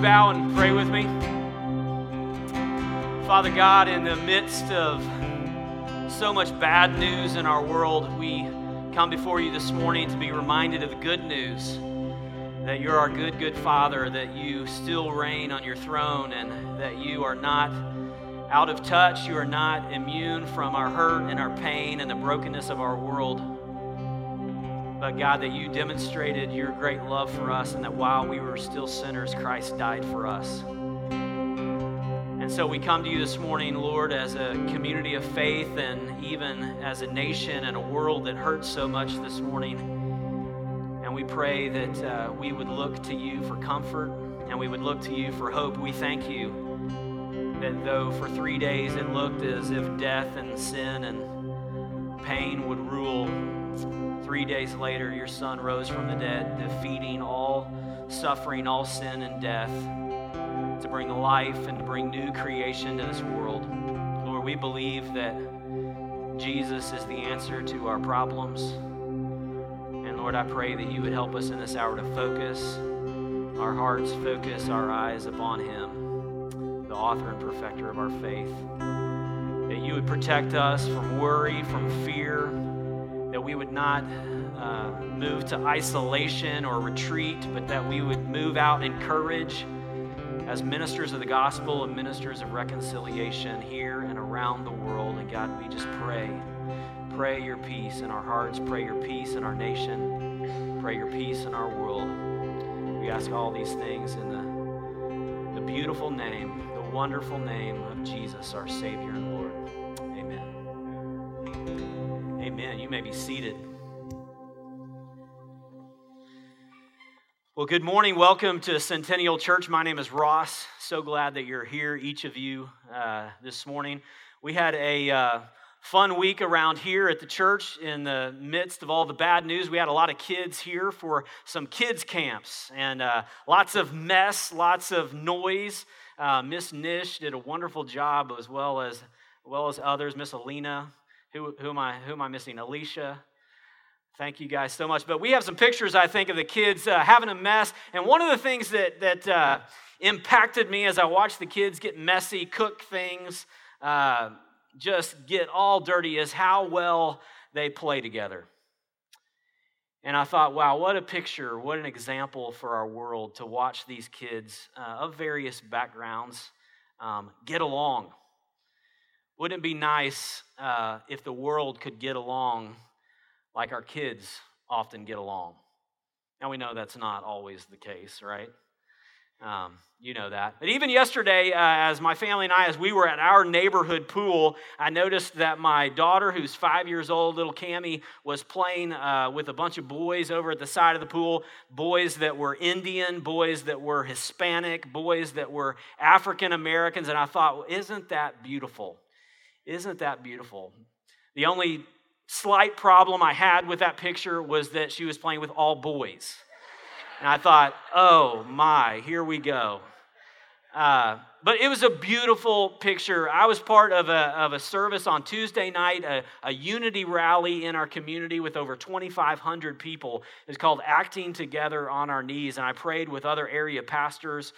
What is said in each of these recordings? you bow and pray with me? Father God, in the midst of so much bad news in our world, we come before you this morning to be reminded of the good news, that you're our good, good Father, that you still reign on your throne, and that you are not out of touch, you are not immune from our hurt and our pain and the brokenness of our world. But God, that you demonstrated your great love for us, and that while we were still sinners, Christ died for us. And so we come to you this morning, Lord, as a community of faith and even as a nation and a world that hurts so much this morning. And we pray that we would look to you for comfort, and we would look to you for hope. We thank you that though for 3 days it looked as if death and sin and pain would rule, 3 days later your Son rose from the dead, defeating all suffering, all sin and death, to bring life and to bring new creation to this world. Lord, we believe that Jesus is the answer to our problems. And Lord, I pray that you would help us in this hour to focus our hearts, focus our eyes upon him, the author and perfecter of our faith, that you would protect us from worry, from fear, that we would not move to isolation or retreat, but that we would move out in courage as ministers of the gospel and ministers of reconciliation here and around the world. And God, we just pray your peace in our hearts, pray your peace in our nation, pray your peace in our world. We ask all these things in the beautiful name, wonderful name of Jesus, our Savior and Lord. Amen. Amen. You may be seated. Well, good morning. Welcome to Centennial Church. My name is Ross. So glad that you're here, each of you, this morning. We had a fun week around here at the church in the midst of all the bad news. We had a lot of kids here for some kids camps, and lots of mess, lots of noise. Miss Nish did a wonderful job, as well as others. Miss Alina, who am I missing? Alicia. Thank you guys so much. But we have some pictures, I think, of the kids having a mess. And one of the things that impacted me as I watched the kids get messy, cook things, just get all dirty, is how well they play together. And I thought, wow, what a picture, what an example for our world to watch these kids of various backgrounds get along. Wouldn't it be nice if the world could get along like our kids often get along? Now, we know that's not always the case, right? You know that. But even yesterday, as my family and I, as we were at our neighborhood pool, I noticed that my daughter, who's 5 years old, little Cammie, was playing with a bunch of boys over at the side of the pool, boys that were Indian, boys that were Hispanic, boys that were African Americans, and I thought, well, isn't that beautiful? Isn't that beautiful? The only slight problem I had with that picture was that she was playing with all boys. And I thought, oh my, here we go. But it was a beautiful picture. I was part of a service on Tuesday night, a unity rally in our community with over 2,500 people. It's called Acting Together on Our Knees. And I prayed with other area pastors,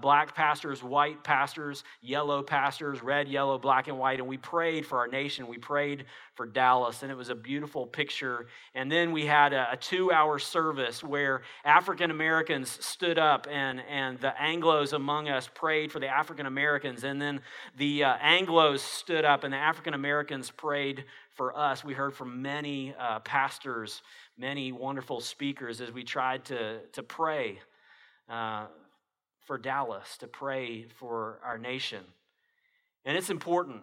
black pastors, white pastors, yellow pastors, red, yellow, black, and white. And we prayed for our nation. We prayed for Dallas. And it was a beautiful picture. And then we had a 2-hour service where African Americans stood up, and the Anglos among us prayed for the African Americans, and then the Anglos stood up and the African Americans prayed for us. We heard from many pastors, many wonderful speakers as we tried to pray for Dallas, to pray for our nation. And it's important.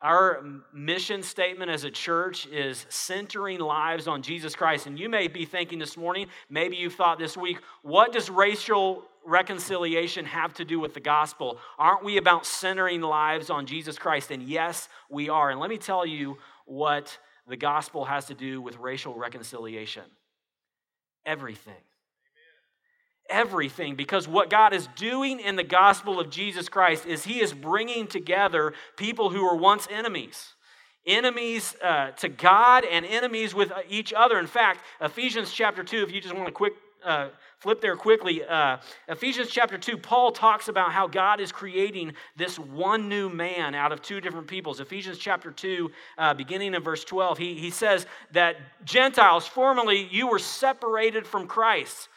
Our mission statement as a church is centering lives on Jesus Christ. And you may be thinking this morning, maybe you've thought this week, what does racial reconciliation have to do with the gospel? Aren't we about centering lives on Jesus Christ? And yes, we are. And let me tell you what the gospel has to do with racial reconciliation. Everything. Everything, because what God is doing in the gospel of Jesus Christ is he is bringing together people who were once enemies. Enemies to God and enemies with each other. In fact, Ephesians chapter 2, if you just want a quick flip there quickly. Ephesians chapter 2, Paul talks about how God is creating this one new man out of two different peoples. Ephesians chapter 2, beginning in verse 12, he says that Gentiles, formerly you were separated from Christ,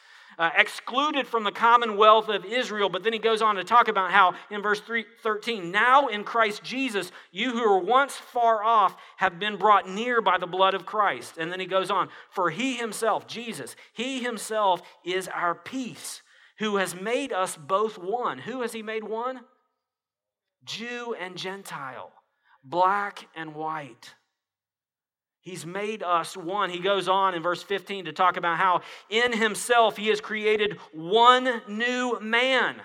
excluded from the commonwealth of Israel. But then he goes on to talk about how in verse 13, now in Christ Jesus, you who were once far off have been brought near by the blood of Christ. And then he goes on, for he himself, Jesus, he himself is our peace, who has made us both one. Who has he made one? Jew and Gentile, black and white. He's made us one. He goes on in verse 15 to talk about how in himself he has created one new man.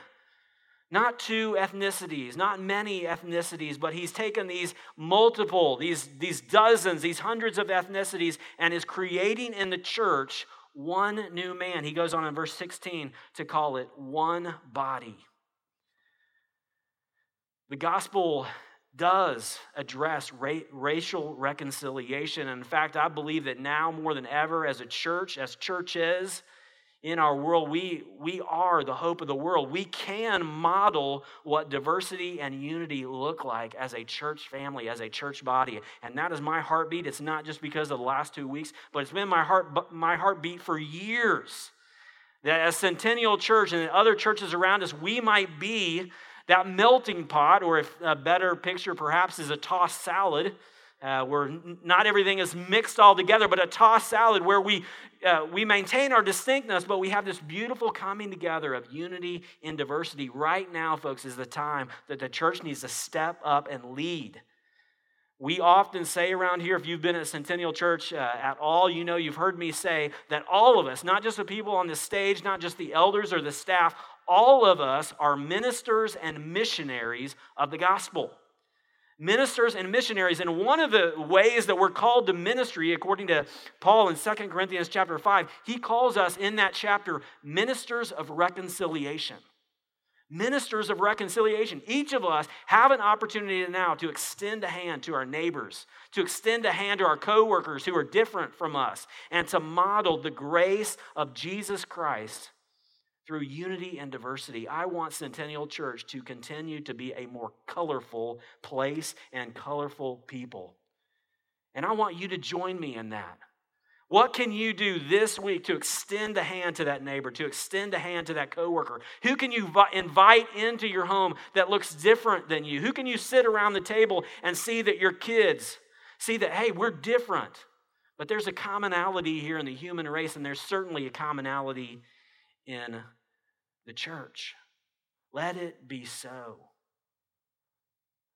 Not two ethnicities, not many ethnicities, but he's taken these multiple, these dozens, these hundreds of ethnicities and is creating in the church one new man. He goes on in verse 16 to call it one body. The gospel does address racial reconciliation. And in fact, I believe that now more than ever as a church, as churches in our world, we are the hope of the world. We can model what diversity and unity look like as a church family, as a church body. And that is my heartbeat. It's not just because of the last 2 weeks, but it's been my heartbeat for years. That as Centennial Church and other churches around us, we might be that melting pot, or if a better picture perhaps is a tossed salad, where not everything is mixed all together, but a tossed salad where we maintain our distinctness, but we have this beautiful coming together of unity in diversity. Right now, folks, is the time that the church needs to step up and lead. We often say around here, if you've been at Centennial Church at all, you know you've heard me say that all of us, not just the people on the stage, not just the elders or the staff, all of us are ministers and missionaries of the gospel. Ministers and missionaries. And one of the ways that we're called to ministry, according to Paul in 2 Corinthians chapter 5, he calls us in that chapter ministers of reconciliation. Ministers of reconciliation. Each of us have an opportunity now to extend a hand to our neighbors, to extend a hand to our coworkers who are different from us, and to model the grace of Jesus Christ through unity and diversity. I want Centennial Church to continue to be a more colorful place and colorful people. And I want you to join me in that. What can you do this week to extend a hand to that neighbor, to extend a hand to that coworker? Who can you invite into your home that looks different than you? Who can you sit around the table and see that your kids see that, hey, we're different, but there's a commonality here in the human race, and there's certainly a commonality in the church. Let it be so.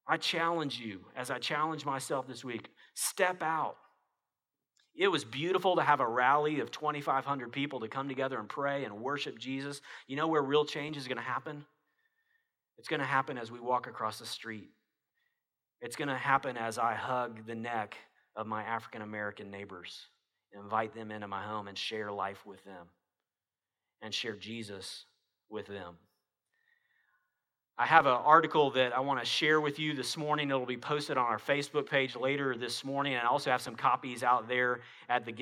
I challenge you, as I challenge myself this week, step out. It was beautiful to have a rally of 2,500 people to come together and pray and worship Jesus. You know where real change is going to happen? It's going to happen as we walk across the street. It's going to happen as I hug the neck of my African American neighbors, invite them into my home and share life with them, and share Jesus with them. I have an article that I want to share with you this morning. It'll be posted on our Facebook page later this morning, and I also have some copies out there at the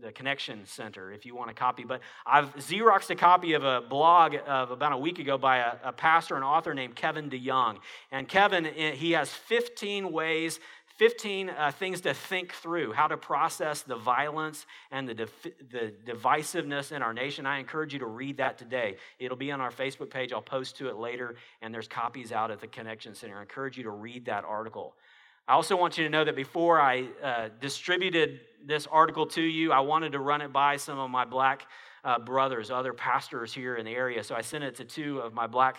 the Connection Center if you want a copy. But I've Xeroxed a copy of a blog of about a week ago by a pastor and author named Kevin DeYoung. And Kevin, he has 15 ways, 15 things to think through, how to process the violence and the divisiveness in our nation. I encourage you to read that today. It'll be on our Facebook page. I'll post to it later, and there's copies out at the Connection Center. I encourage you to read that article. I also want you to know that before I distributed this article to you, I wanted to run it by some of my black brothers, other pastors here in the area. So I sent it to two of my black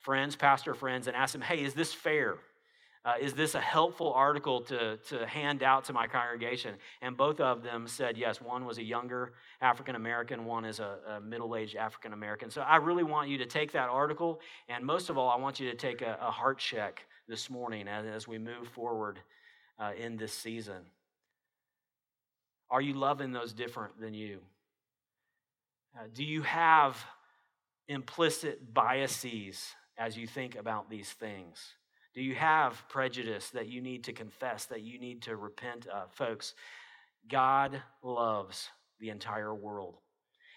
friends, pastor friends, and asked them, hey, is this fair? Is this a helpful article to hand out to my congregation? And both of them said yes. One was a younger African-American, one is a middle-aged African-American. So I really want you to take that article, and most of all, I want you to take a heart check this morning as we move forward in this season. Are you loving those different than you? Do you have implicit biases as you think about these things? Do you have prejudice that you need to confess, that you need to repent of? Folks, God loves the entire world.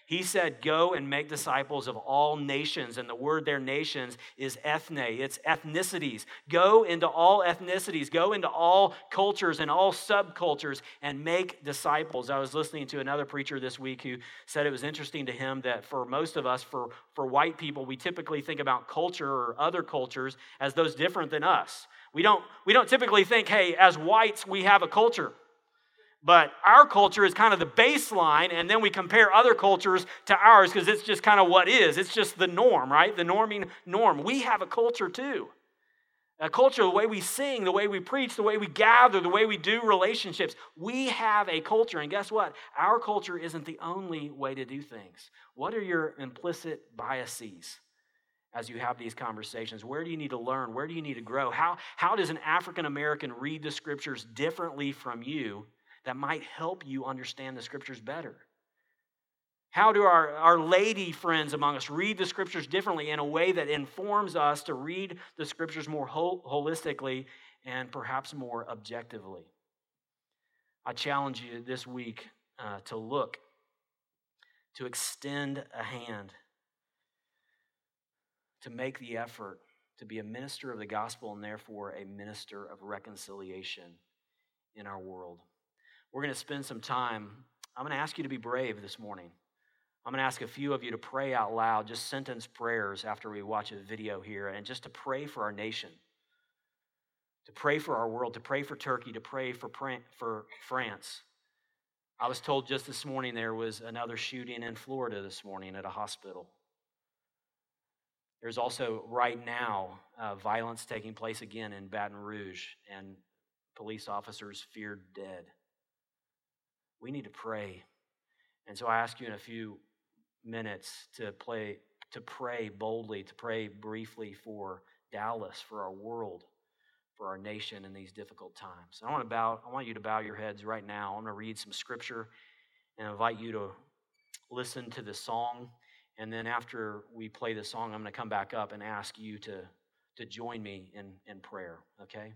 He said, go and make disciples of all nations. And the word there, nations, is ethne. It's ethnicities. Go into all ethnicities. Go into all cultures and all subcultures and make disciples. I was listening to another preacher this week who said it was interesting to him that for most of us, for white people, we typically think about culture or other cultures as those different than us. We don't typically think, hey, as whites, we have a culture. But our culture is kind of the baseline, and then we compare other cultures to ours because it's just kind of what is. It's just the norm, right? The norming norm. We have a culture too. A culture, the way we sing, the way we preach, the way we gather, the way we do relationships. We have a culture, and guess what? Our culture isn't the only way to do things. What are your implicit biases as you have these conversations? Where do you need to learn? Where do you need to grow? How does an African American read the scriptures differently from you that might help you understand the scriptures better? How do our lady friends among us read the scriptures differently in a way that informs us to read the scriptures more holistically and perhaps more objectively? I challenge you this week to look, to extend a hand, to make the effort to be a minister of the gospel and therefore a minister of reconciliation in our world. We're going to spend some time. I'm going to ask you to be brave this morning. I'm going to ask a few of you to pray out loud, just sentence prayers after we watch a video here, and just to pray for our nation, to pray for our world, to pray for Turkey, to pray for France. I was told just this morning there was another shooting in Florida this morning at a hospital. There's also right now violence taking place again in Baton Rouge, and police officers feared dead. We need to pray. And so I ask you in a few minutes to pray boldly, to pray briefly for Dallas, for our world, for our nation in these difficult times. And I want you to bow your heads right now. I'm going to read some scripture and invite you to listen to the song. And then after we play the song, I'm going to come back up and ask you to join me in prayer, okay?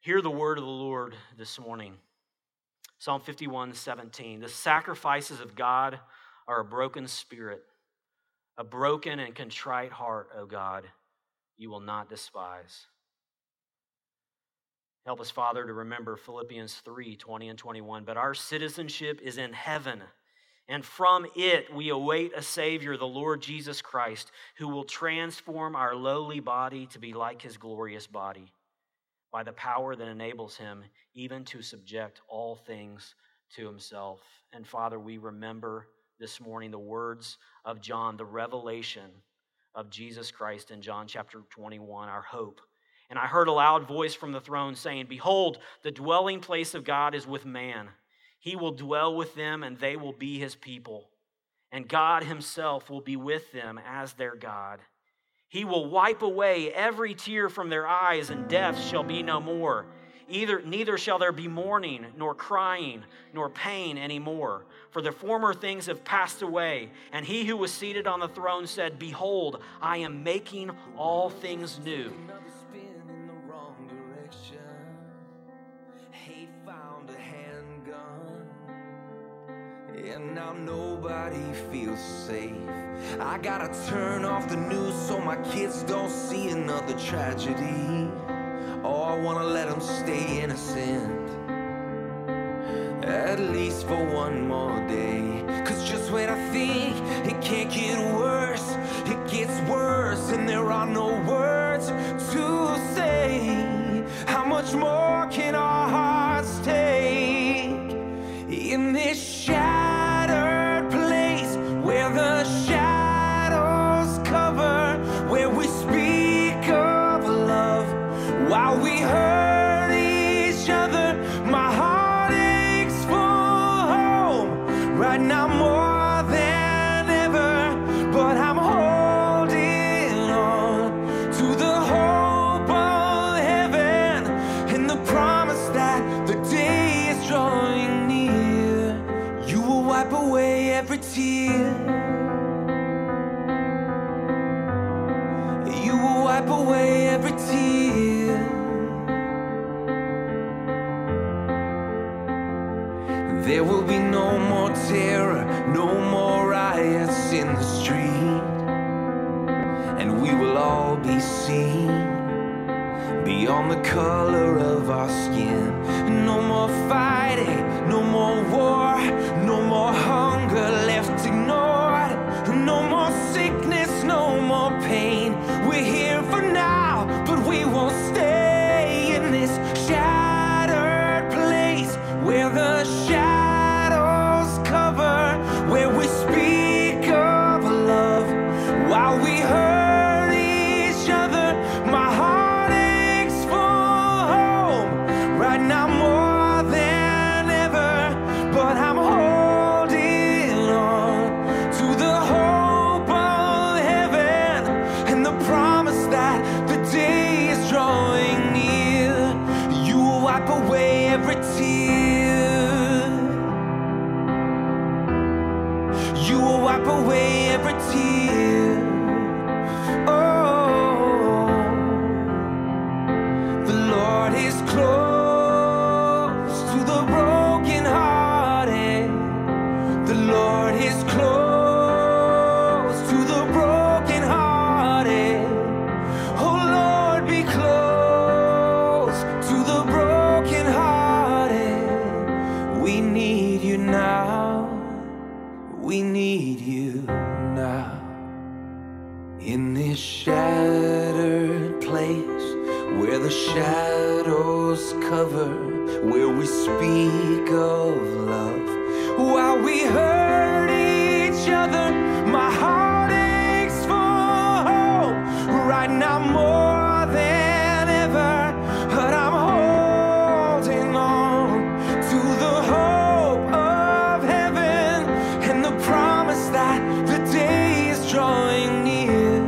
Hear the word of the Lord this morning. Psalm 51:17. The sacrifices of God are a broken spirit, a broken and contrite heart, O God, you will not despise. Help us, Father, to remember Philippians 3:20 and 21. But our citizenship is in heaven, and from it we await a Savior, the Lord Jesus Christ, who will transform our lowly body to be like his glorious body, by the power that enables him even to subject all things to himself. And Father, we remember this morning the words of John, the revelation of Jesus Christ in John chapter 21, our hope. And I heard a loud voice from the throne saying, "Behold, the dwelling place of God is with man. He will dwell with them, and they will be his people. And God himself will be with them as their God. He will wipe away every tear from their eyes, and death shall be no more. Neither shall there be mourning, nor crying, nor pain anymore. For the former things have passed away." And he who was seated on the throne said, "Behold, I am making all things new." And now nobody feels safe. I gotta turn off the news so my kids don't see another tragedy. Oh, I wanna let them stay innocent, at least for one more day. Cause just when I think it can't get worse, it gets worse, and there are no words to say. How much more can our hearts take in this shadow? There will be no more tears. the color of our skin. No more fighting, no more war, no more hunger left ignored. No more sickness, no more pain. We're here for now, but we won't stay in this shattered place where the shadows cover, where we speak of love while we hurt. Away every tear. Oh, the Lord is close to the brokenhearted. The Lord is close to the brokenhearted. Oh Lord, be close to the brokenhearted. We need you now. We need you now. In this shattered place where the shadows cover, where we speak of love while we hurt each other. My heart aches for hope right now more than ever, but I'm holding on to the hope of heaven and the promise that the day is drawing near,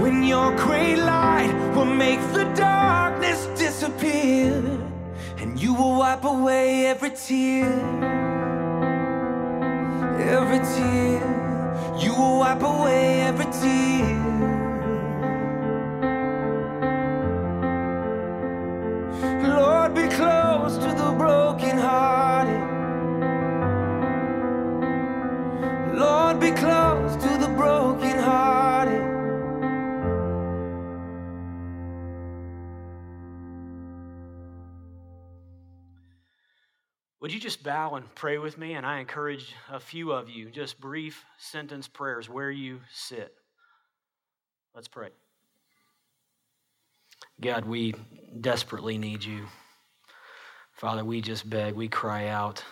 when your great light will make the darkness disappear, and you will wipe away every tear, you will wipe away every tear. Lord, be close to the brokenhearted. Lord, be close to the brokenhearted. Would you just bow and pray with me? And I encourage a few of you, just brief sentence prayers where you sit. Let's pray. God, we desperately need you. Father, we just beg, we cry out,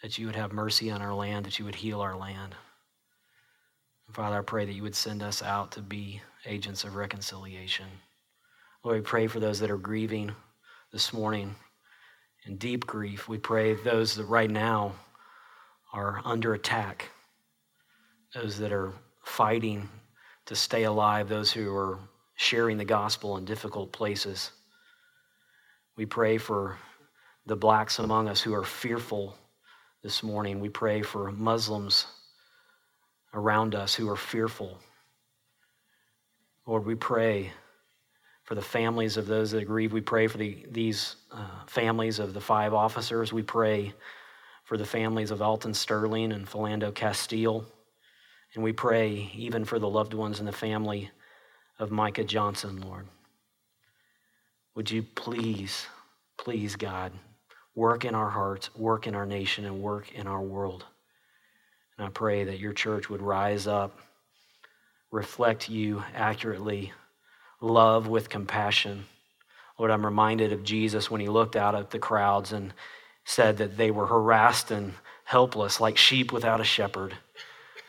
that you would have mercy on our land, that you would heal our land. And Father, I pray that you would send us out to be agents of reconciliation. Lord, we pray for those that are grieving this morning in deep grief. We pray those that right now are under attack, those that are fighting to stay alive, those who are sharing the gospel in difficult places. We pray for the blacks among us who are fearful this morning. We pray for Muslims around us who are fearful. Lord, we pray for the families of those that grieve. We pray for these families of the 5 officers. We pray for the families of Alton Sterling and Philando Castile. And we pray even for the loved ones in the family of Micah Johnson, Lord. Would you please, please, God, work in our hearts, work in our nation, and work in our world. And I pray that your church would rise up, reflect you accurately, love with compassion. Lord, I'm reminded of Jesus when he looked out at the crowds and said that they were harassed and helpless like sheep without a shepherd.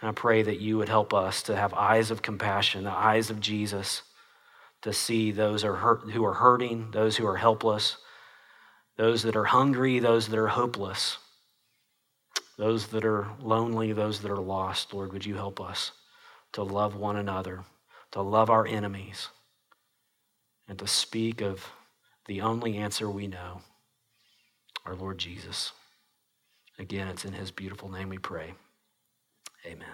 And I pray that you would help us to have eyes of compassion, the eyes of Jesus, to see those who are hurting, those who are helpless, those that are hungry, those that are hopeless, those that are lonely, those that are lost. Lord, would you help us to love one another, to love our enemies, and to speak of the only answer we know, our Lord Jesus. Again, it's in his beautiful name we pray. Amen.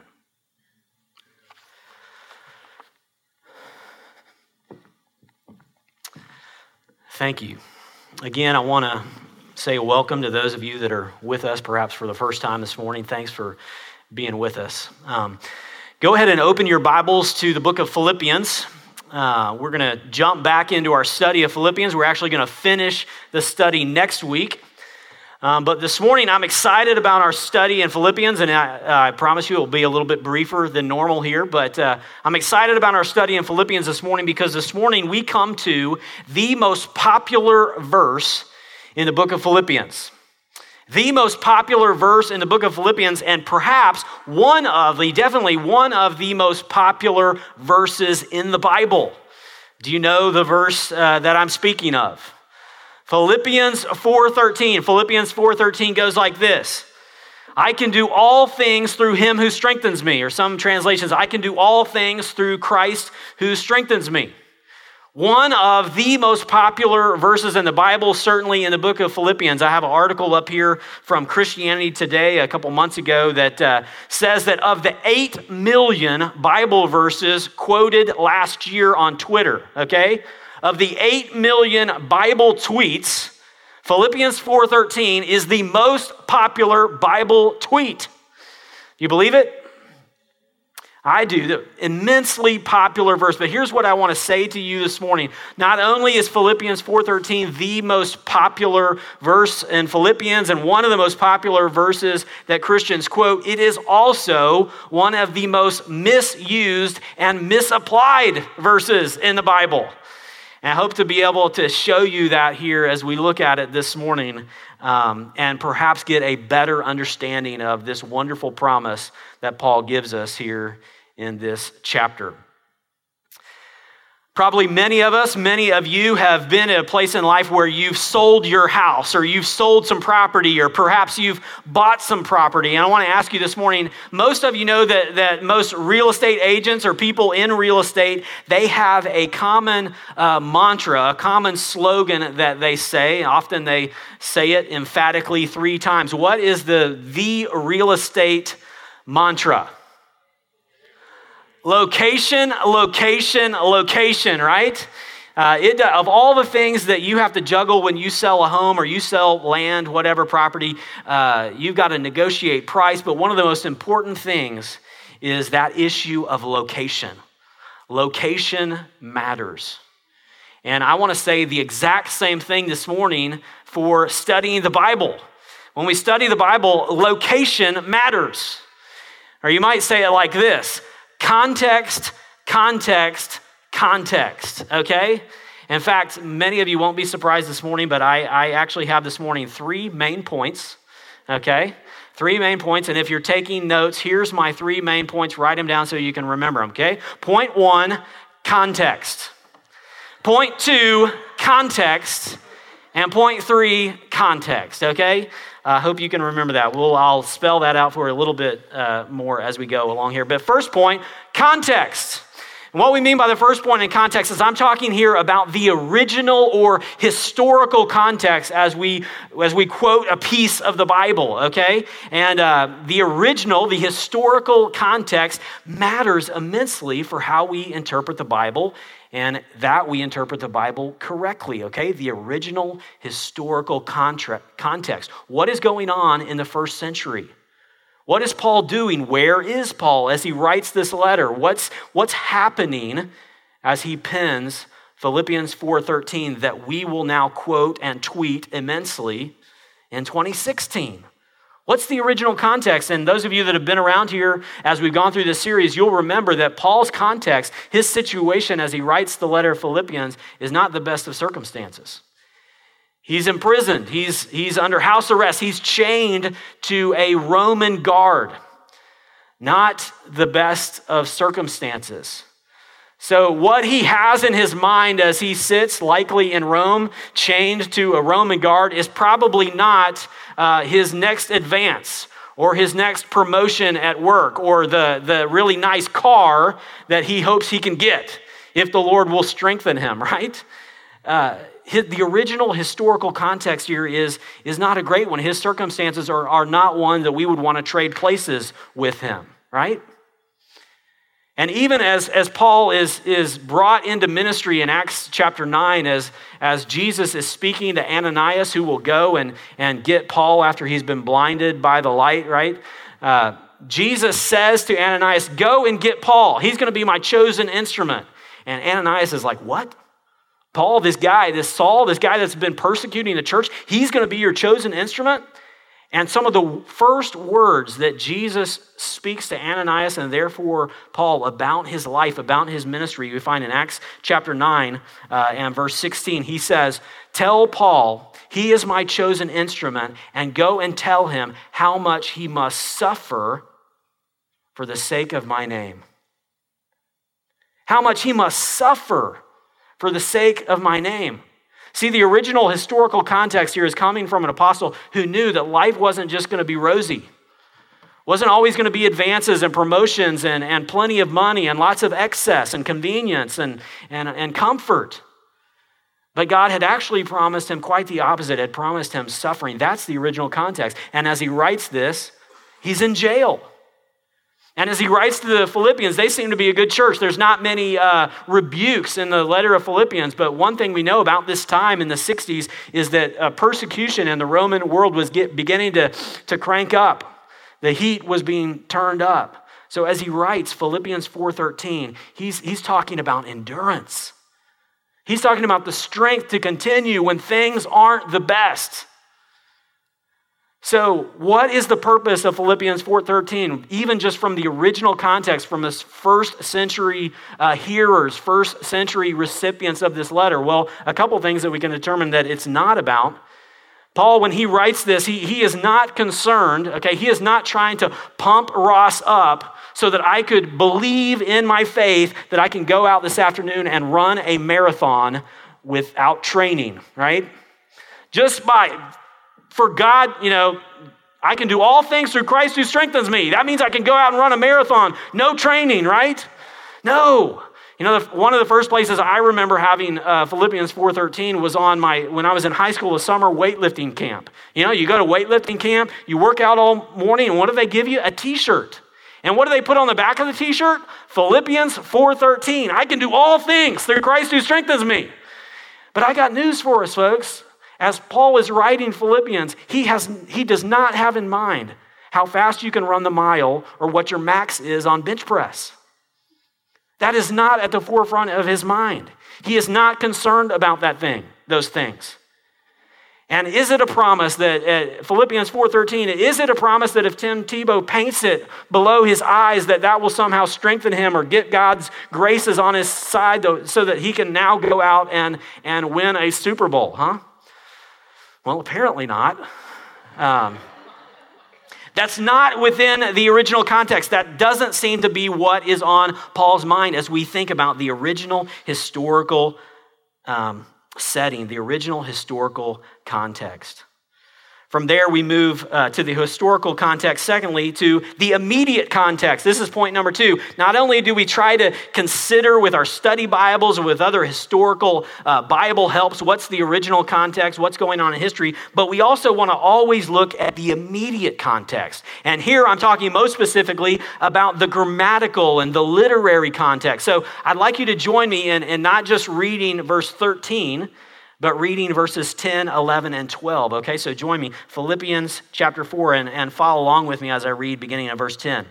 Thank you. Again, I want to say welcome to those of you that are with us, perhaps for the first time this morning. Thanks for being with us. Go ahead and open your Bibles to the book of Philippians. We're going to jump back into our study of Philippians. We're actually going to finish the study next week. But this morning, I'm excited about our study in Philippians, and I promise you it will be a little bit briefer than normal here, but I'm excited about our study in Philippians this morning because this morning we come to the most popular verse in the book of Philippians. The most popular verse in the book of Philippians, and perhaps definitely one of the most popular verses in the Bible. Do you know the verse that I'm speaking of? Philippians 4:13. Philippians 4:13 goes like this. I can do all things through him who strengthens me. Or some translations, I can do all things through Christ who strengthens me. One of the most popular verses in the Bible, certainly in the book of Philippians. I have an article up here from Christianity Today a couple months ago that says that of the 8 million Bible verses quoted last year on Twitter, okay? Of the 8 million Bible tweets, Philippians 4:13 is the most popular Bible tweet. You believe it? I do. The immensely popular verse. But here's what I want to say to you this morning. Not only is Philippians 4:13 the most popular verse in Philippians and one of the most popular verses that Christians quote, it is also one of the most misused and misapplied verses in the Bible. And I hope to be able to show you that here as we look at it this morning and perhaps get a better understanding of this wonderful promise that Paul gives us here in this chapter. Probably many of you have been in a place in life where you've sold your house or you've sold some property or perhaps you've bought some property. And I want to ask you this morning, most of you know that most real estate agents or people in real estate, they have a common mantra, a common slogan that they say. Often they say it emphatically 3 times. What is the real estate mantra? Location, location, location, right? Of all the things that you have to juggle when you sell a home or you sell land, whatever property, you've got to negotiate price. But one of the most important things is that issue of location. Location matters. And I want to say the exact same thing this morning for studying the Bible. When we study the Bible, location matters. Or you might say it like this. Context, context, context, okay? In fact, many of you won't be surprised this morning, but I actually have this morning 3 main points, okay? 3 main points, and if you're taking notes, here's my 3 main points. Write them down so you can remember them, okay? Point 1, context. Point 2, context. And point 3, context, okay? I hope you can remember that. I'll spell that out for a little bit more as we go along here. But first point, context. And what we mean by the first point in context is I'm talking here about the original or historical context as we quote a piece of the Bible, okay? And the historical context matters immensely for how we interpret the Bible and that we interpret the Bible correctly, okay? The original historical context. What is going on in the first century? What is Paul doing? Where is Paul as he writes this letter? What's happening as he pens Philippians 4:13 that we will now quote and tweet immensely in 2016? What's the original context? And those of you that have been around here as we've gone through this series, you'll remember that Paul's context, his situation as he writes the letter of Philippians, is not the best of circumstances. He's imprisoned. He's under house arrest. He's chained to a Roman guard. Not the best of circumstances. So what he has in his mind as he sits likely in Rome, chained to a Roman guard, is probably not his next advance or his next promotion at work or the really nice car that he hopes he can get if the Lord will strengthen him, right? The original historical context here is not a great one. His circumstances are not one that we would want to trade places with him, right? And even as Paul is brought into ministry in Acts chapter 9, as Jesus is speaking to Ananias, who will go and get Paul after he's been blinded by the light, right? Jesus says to Ananias, go and get Paul. He's going to be my chosen instrument. And Ananias is like, what? Paul, this guy, this Saul, this guy that's been persecuting the church, he's going to be your chosen instrument? And some of the first words that Jesus speaks to Ananias and therefore Paul about his life, about his ministry, we find in Acts chapter 9 and verse 16. He says, tell Paul, he is my chosen instrument, and go and tell him how much he must suffer for the sake of my name. How much he must suffer for the sake of my name. See, the original historical context here is coming from an apostle who knew that life wasn't just going to be rosy. Wasn't always going to be advances and promotions and plenty of money and lots of excess and convenience and comfort. But God had actually promised him quite the opposite, had promised him suffering. That's the original context. And as he writes this, he's in jail. And as he writes to the Philippians, they seem to be a good church. There's not many rebukes in the letter of Philippians, but one thing we know about this time in the 60s is that persecution in the Roman world was beginning to crank up. The heat was being turned up. So as he writes Philippians 4:13, he's talking about endurance. He's talking about the strength to continue when things aren't the best. So what is the purpose of Philippians 4:13? Even just from the original context, from this first century hearers, first century recipients of this letter? Well, a couple things that we can determine that it's not about. Paul, when he writes this, he is not concerned, okay? He is not trying to pump Ross up so that I could believe in my faith that I can go out this afternoon and run a marathon without training, right? Just by... For God, you know, I can do all things through Christ who strengthens me. That means I can go out and run a marathon. No training, right? No. You know, one of the first places I remember having Philippians 4:13 was when I was in high school, a summer weightlifting camp. You know, you go to weightlifting camp, you work out all morning, and what do they give you? A t-shirt. And what do they put on the back of the t-shirt? Philippians 4:13. I can do all things through Christ who strengthens me. But I got news for us, folks. As Paul is writing Philippians, he does not have in mind how fast you can run the mile or what your max is on bench press. That is not at the forefront of his mind. He is not concerned about those things. And is it a promise that Philippians 4:13, is it a promise that if Tim Tebow paints it below his eyes that will somehow strengthen him or get God's graces on his side so that he can now go out and win a Super Bowl, huh? Well, apparently not. That's not within the original context. That doesn't seem to be what is on Paul's mind as we think about the original historical setting, the original historical context. From there, we move to the historical context. Secondly, to the immediate context. This is point number 2. Not only do we try to consider with our study Bibles or with other historical Bible helps, what's the original context, what's going on in history, but we also want to always look at the immediate context. And here I'm talking most specifically about the grammatical and the literary context. So I'd like you to join me in not just reading verse 13, but reading verses 10, 11, and 12. Okay, so join me. Philippians chapter 4 and follow along with me as I read beginning at verse 10.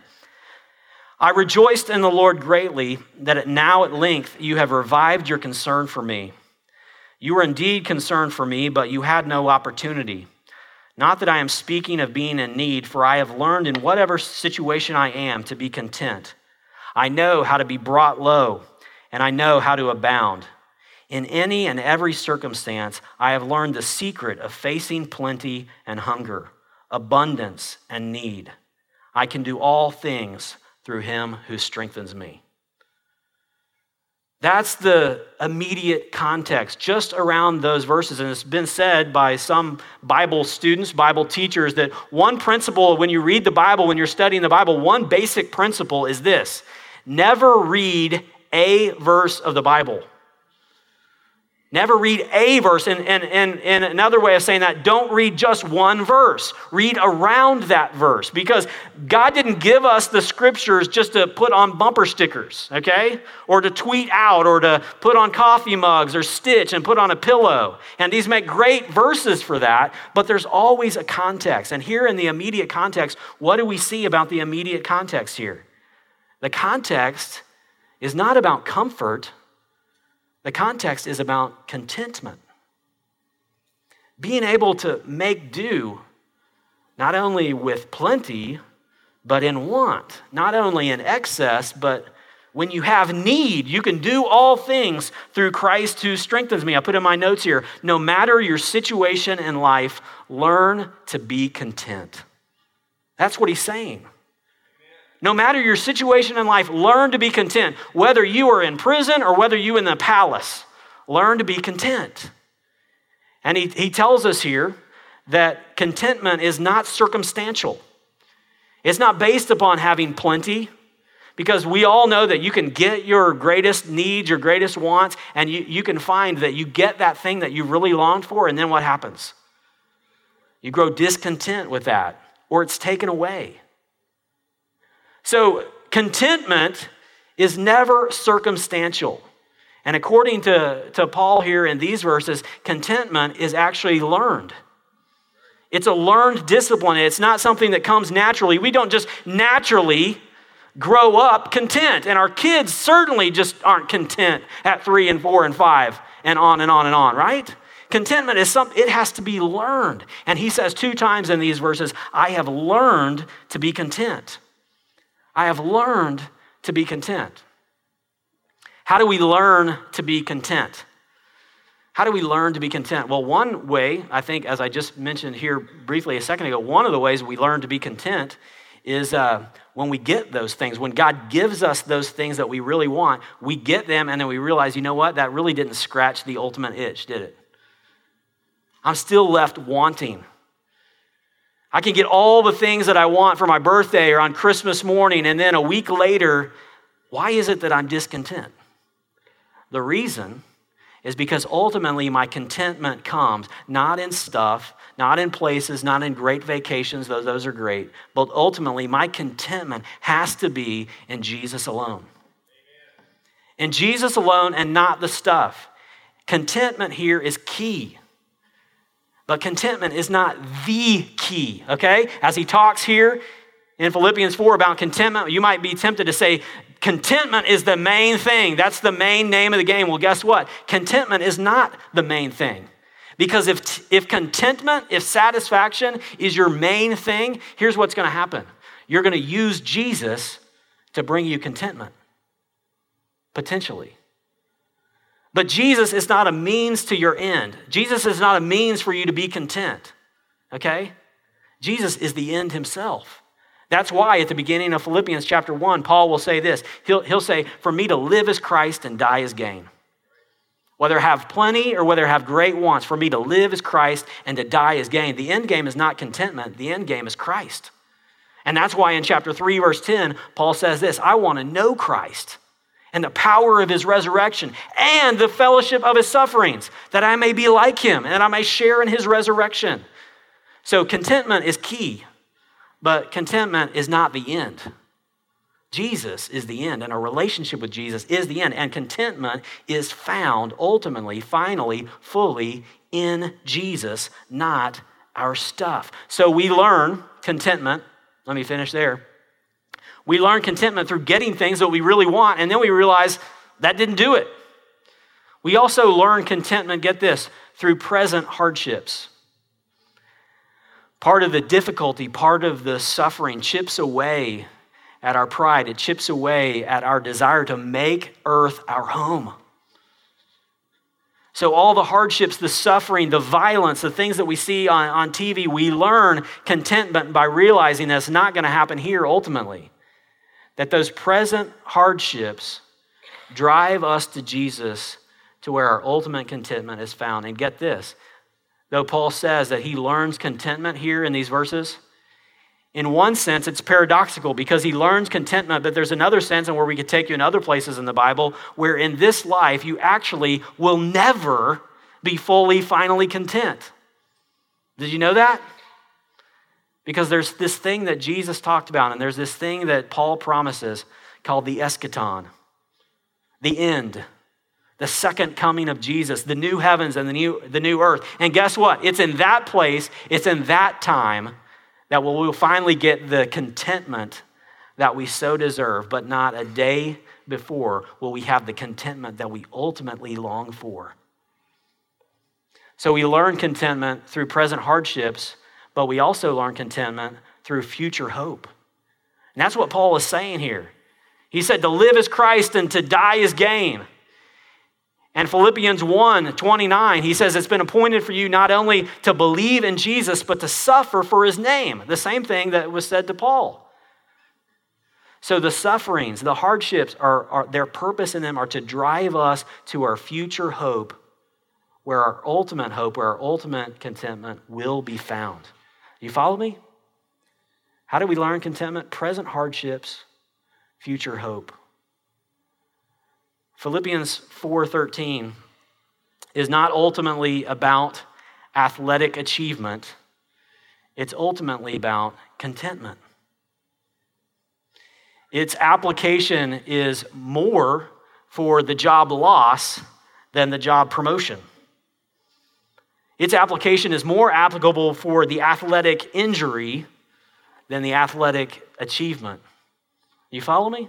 I rejoiced in the Lord greatly that now at length you have revived your concern for me. You were indeed concerned for me, but you had no opportunity. Not that I am speaking of being in need, for I have learned in whatever situation I am to be content. I know how to be brought low, and I know how to abound. In any and every circumstance, I have learned the secret of facing plenty and hunger, abundance and need. I can do all things through him who strengthens me. That's the immediate context, just around those verses. And it's been said by some Bible students, Bible teachers, that one principle when you read the Bible, when you're studying the Bible, one basic principle is this: never read a verse of the Bible. Never read a verse, and another way of saying that, don't read just one verse. Read around that verse, because God didn't give us the scriptures just to put on bumper stickers, okay? Or to tweet out, or to put on coffee mugs, or stitch and put on a pillow. And these make great verses for that, but there's always a context. And here in the immediate context, what do we see about the immediate context here? The context is not about comfort, The context is about contentment. Being able to make do, not only with plenty, but in want. Not only in excess, but when you have need, you can do all things through Christ who strengthens me. I put in my notes here, no matter your situation in life, learn to be content. That's what he's saying. No matter your situation in life, learn to be content. Whether you are in prison or whether you are in the palace, learn to be content. And he tells us here that contentment is not circumstantial. It's not based upon having plenty, because we all know that you can get your greatest needs, your greatest wants, and you can find that you get that thing that you really longed for, and then what happens? You grow discontent with that, or it's taken away. So contentment is never circumstantial. And according to Paul here in these verses, contentment is actually learned. It's a learned discipline. It's not something that comes naturally. We don't just naturally grow up content. And our kids certainly just aren't content at 3 and 4 and 5 and on and on and on, right? Contentment is something, it has to be learned. And he says 2 times in these verses, I have learned to be content. I have learned to be content. How do we learn to be content? How do we learn to be content? Well, one way, I think, as I just mentioned here briefly a second ago, one of the ways we learn to be content is when we get those things. When God gives us those things that we really want, we get them and then we realize, you know what? That really didn't scratch the ultimate itch, did it? I'm still left wanting. I can get all the things that I want for my birthday or on Christmas morning, and then a week later, why is it that I'm discontent? The reason is because ultimately my contentment comes not in stuff, not in places, not in great vacations, though those are great, but ultimately my contentment has to be in Jesus alone. In Jesus alone and not the stuff. Contentment here is key. But contentment is not the key, okay? As he talks here in Philippians 4 about contentment, you might be tempted to say, contentment is the main thing. That's the main name of the game. Well, guess what? Contentment is not the main thing. Because if contentment, if satisfaction is your main thing, here's what's going to happen. You're going to use Jesus to bring you contentment, potentially. But Jesus is not a means to your end. Jesus is not a means for you to be content, okay? Jesus is the end himself. That's why at the beginning of Philippians chapter 1, Paul will say this. He'll say, for me to live is Christ and die is gain. Whether I have plenty or whether I have great wants, for me to live is Christ and to die is gain. The end game is not contentment. The end game is Christ. And that's why in chapter 3, verse 10, Paul says this, I want to know Christ and the power of his resurrection, and the fellowship of his sufferings, that I may be like him, and I may share in his resurrection. So contentment is key, but contentment is not the end. Jesus is the end, and a relationship with Jesus is the end, and contentment is found ultimately, finally, fully in Jesus, not our stuff. So we learn contentment. Let me finish there. We learn contentment through getting things that we really want, and then we realize that didn't do it. We also learn contentment, get this, through present hardships. Part of the difficulty, part of the suffering chips away at our pride. It chips away at our desire to make earth our home. So all the hardships, the suffering, the violence, the things that we see on TV, we learn contentment by realizing that's not going to happen here ultimately. That those present hardships drive us to Jesus, to where our ultimate contentment is found. And get this, though Paul says that he learns contentment here in these verses, in one sense it's paradoxical because he learns contentment, but there's another sense, and where we could take you in other places in the Bible, where in this life you actually will never be fully, finally content. Did you know that? Because there's this thing that Jesus talked about, and there's this thing that Paul promises called the eschaton, the end, the second coming of Jesus, the new heavens and the new earth. And guess what? It's in that place, it's in that time that we'll finally get the contentment that we so deserve, but not a day before will we have the contentment that we ultimately long for. So we learn contentment through present hardships, but we also learn contentment through future hope. And that's what Paul is saying here. He said, to live is Christ and to die is gain. And Philippians 1:29, he says, it's been appointed for you not only to believe in Jesus, but to suffer for his name. The same thing that was said to Paul. So the sufferings, the hardships, their purpose in them are to drive us to our future hope, where our ultimate hope, where our ultimate contentment will be found. You follow me? How do we learn contentment? Present hardships, future hope. Philippians 4:13 is not ultimately about athletic achievement. It's ultimately about contentment. Its application is more for the job loss than the job promotion. Its application is more applicable for the athletic injury than the athletic achievement. You follow me?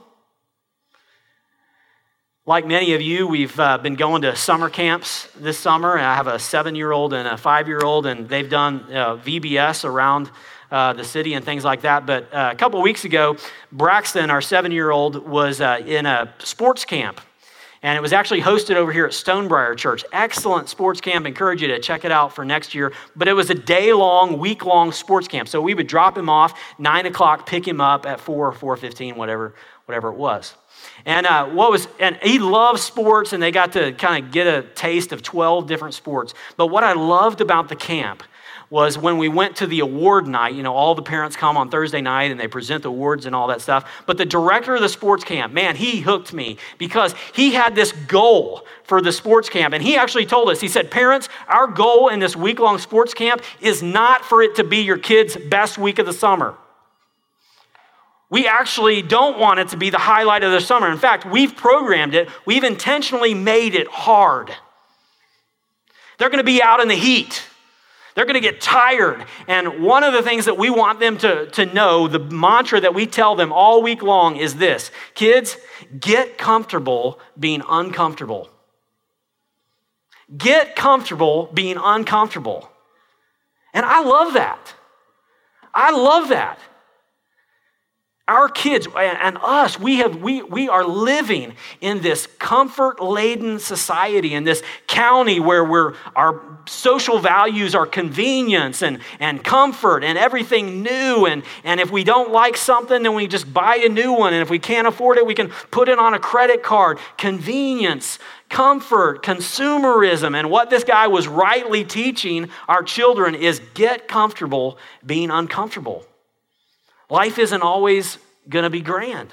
Like many of you, we've been going to summer camps this summer. I have a 7-year-old and a 5-year-old, and they've done VBS around the city and things like that. But a couple weeks ago, Braxton, our 7-year-old, was in a sports camp. And it was actually hosted over here at Stonebriar Church. Excellent sports camp. Encourage you to check it out for next year. But it was a day-long, week-long sports camp. So we would drop him off 9 o'clock, pick him up at 4:15, whatever it was. And he loved sports, and they got to kind of get a taste of 12 different sports. But what I loved about the camp was when we went to the award night, all the parents come on Thursday night and they present the awards and all that stuff. But the director of the sports camp, man, he hooked me because he had this goal for the sports camp. And he actually told us, he said, parents, our goal in this week-long sports camp is not for it to be your kids' best week of the summer. We actually don't want it to be the highlight of the summer. In fact, we've programmed it. We've intentionally made it hard. They're going to be out in the heat. They're going to get tired. And one of the things that we want them to know, the mantra that we tell them all week long is this: kids, get comfortable being uncomfortable. Get comfortable being uncomfortable. And I love that. Our kids and us, we are living in this comfort-laden society, in this county where our social values are convenience and comfort and everything new. And if we don't like something, then we just buy a new one. And if we can't afford it, we can put it on a credit card. Convenience, comfort, consumerism. And what this guy was rightly teaching our children is get comfortable being uncomfortable. Life isn't always going to be grand.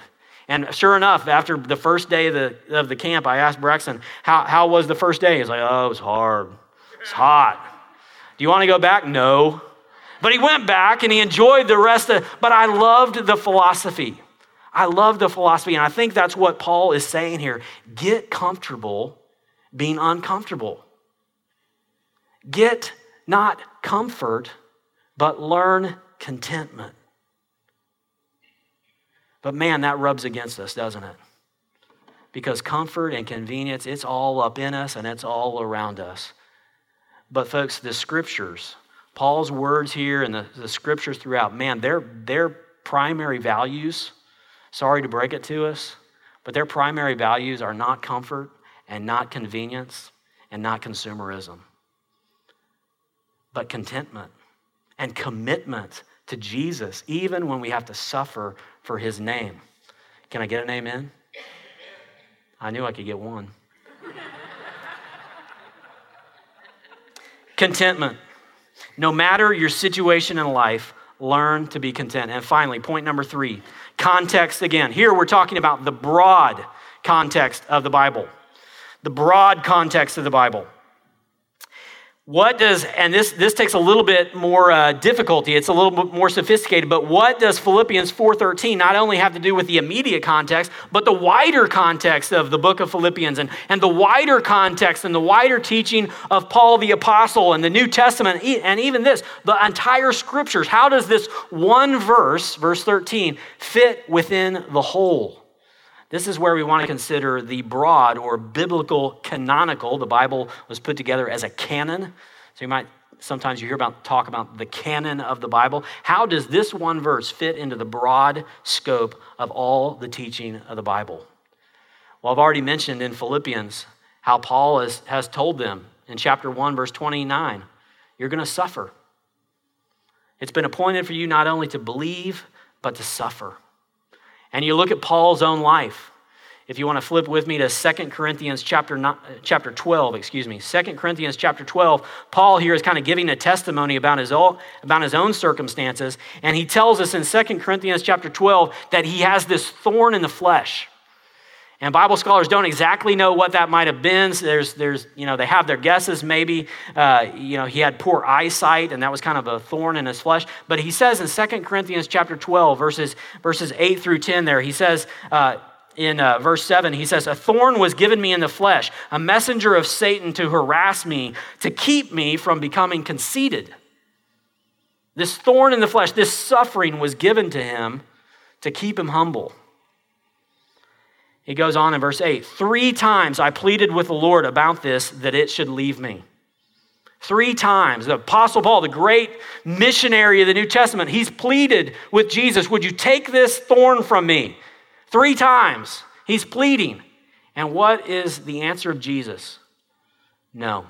And sure enough, after the first day of the camp, I asked Braxton, how was the first day? He's like, oh, it was hard. It's hot. Do you want to go back? No. But he went back and he enjoyed the rest of it. But I loved the philosophy. And I think that's what Paul is saying here. Get comfortable being uncomfortable. Get not comfort, but learn contentment. But man, that rubs against us, doesn't it? Because comfort and convenience, it's all up in us and it's all around us. But folks, the scriptures, Paul's words here and the scriptures throughout, man, their primary values, sorry to break it to us, but their primary values are not comfort and not convenience and not consumerism, but contentment and commitment to Jesus, even when we have to suffer for his name. Can I get an amen? I knew I could get one. Contentment. No matter your situation in life, learn to be content. And finally, point number 3, context again. Here we're talking about the broad context of the Bible. What does, and this takes a little bit more difficulty, it's a little bit more sophisticated, but what does Philippians 4:13 not only have to do with the immediate context, but the wider context of the book of Philippians and the wider context and the wider teaching of Paul the Apostle and the New Testament and even this, the entire scriptures? How does this one verse, verse 13, fit within the whole? This is where we want to consider the broad or biblical canonical. The Bible was put together as a canon. So sometimes you hear about talk about the canon of the Bible. How does this one verse fit into the broad scope of all the teaching of the Bible? Well, I've already mentioned in Philippians how Paul has told them in chapter 1, verse 29, you're going to suffer. It's been appointed for you not only to believe, but to suffer. And you look at Paul's own life. If you want to flip with me to 2 Corinthians chapter 12, Paul here is kind of giving a testimony about his own circumstances. And he tells us in 2 Corinthians chapter 12 that he has this thorn in the flesh. And Bible scholars don't exactly know what that might have been. So they have their guesses. Maybe, he had poor eyesight and that was kind of a thorn in his flesh. But he says in 2 Corinthians chapter 12, verses 8 through 10 there, he says in verse 7, he says, "A thorn was given me in the flesh, a messenger of Satan to harass me, to keep me from becoming conceited." This thorn in the flesh, this suffering was given to him to keep him humble. He goes on in verse 8, 3 times I pleaded with the Lord about this, that it should leave me. 3 times. The Apostle Paul, the great missionary of the New Testament, he's pleaded with Jesus, would you take this thorn from me? 3 times he's pleading. And what is the answer of Jesus? No,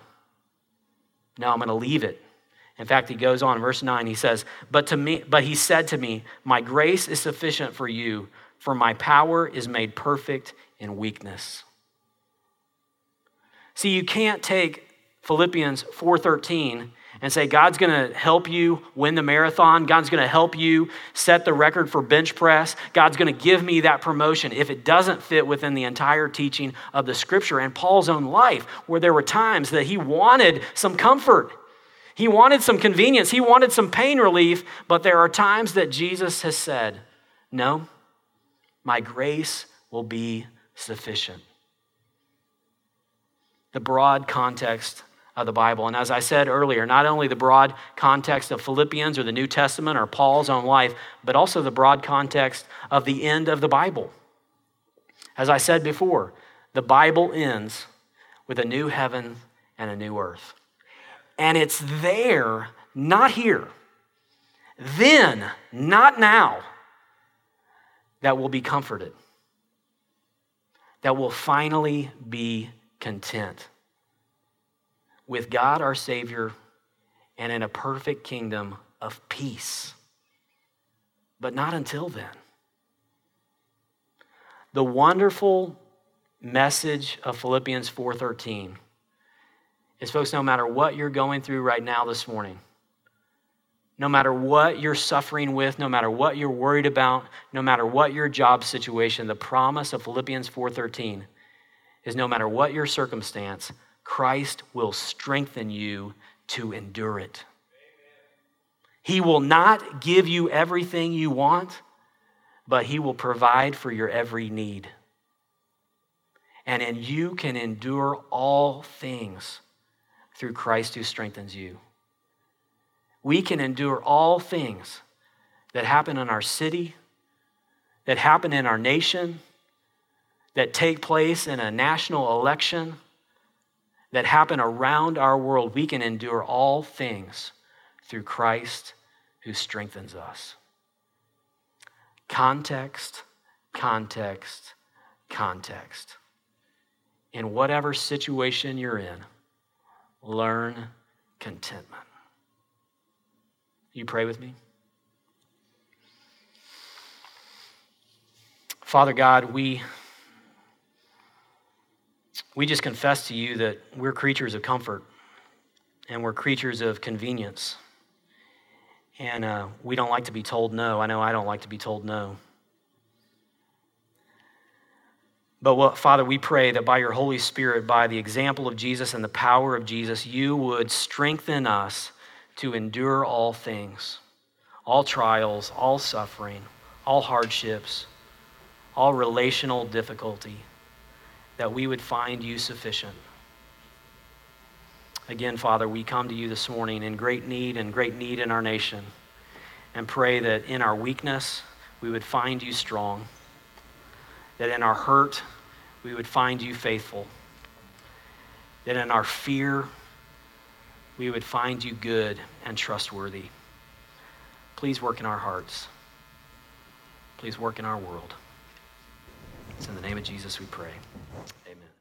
I'm going to leave it. In fact, he goes on, verse 9, he says, but he said to me, my grace is sufficient for you, for my power is made perfect in weakness. See, you can't take Philippians 4:13 and say, God's gonna help you win the marathon. God's gonna help you set the record for bench press. God's gonna give me that promotion if it doesn't fit within the entire teaching of the scripture and Paul's own life, where there were times that he wanted some comfort. He wanted some convenience. He wanted some pain relief, but there are times that Jesus has said, no, my grace will be sufficient. The broad context of the Bible. And as I said earlier, not only the broad context of Philippians or the New Testament or Paul's own life, but also the broad context of the end of the Bible. As I said before, the Bible ends with a new heaven and a new earth. And it's there, not here, then, not now, that will be comforted, that will finally be content with God our Savior and in a perfect kingdom of peace. But not until then. The wonderful message of Philippians 4:13 is, folks, no matter what you're going through right now this morning, no matter what you're suffering with, no matter what you're worried about, no matter what your job situation, the promise of Philippians 4:13 is no matter what your circumstance, Christ will strengthen you to endure it. Amen. He will not give you everything you want, but he will provide for your every need. And you can endure all things through Christ who strengthens you. We can endure all things that happen in our city, that happen in our nation, that take place in a national election, that happen around our world. We can endure all things through Christ who strengthens us. Context, context, context. In whatever situation you're in, learn contentment. You pray with me? Father God, we just confess to you that we're creatures of comfort and we're creatures of convenience. And we don't like to be told no. I know I don't like to be told no. But Father, we pray that by your Holy Spirit, by the example of Jesus and the power of Jesus, you would strengthen us to endure all things, all trials, all suffering, all hardships, all relational difficulty, that we would find you sufficient. Again, Father, we come to you this morning in great need in our nation, and pray that in our weakness, we would find you strong, that in our hurt, we would find you faithful, that in our fear, we would find you good and trustworthy. Please work in our hearts. Please work in our world. It's in the name of Jesus we pray. Amen.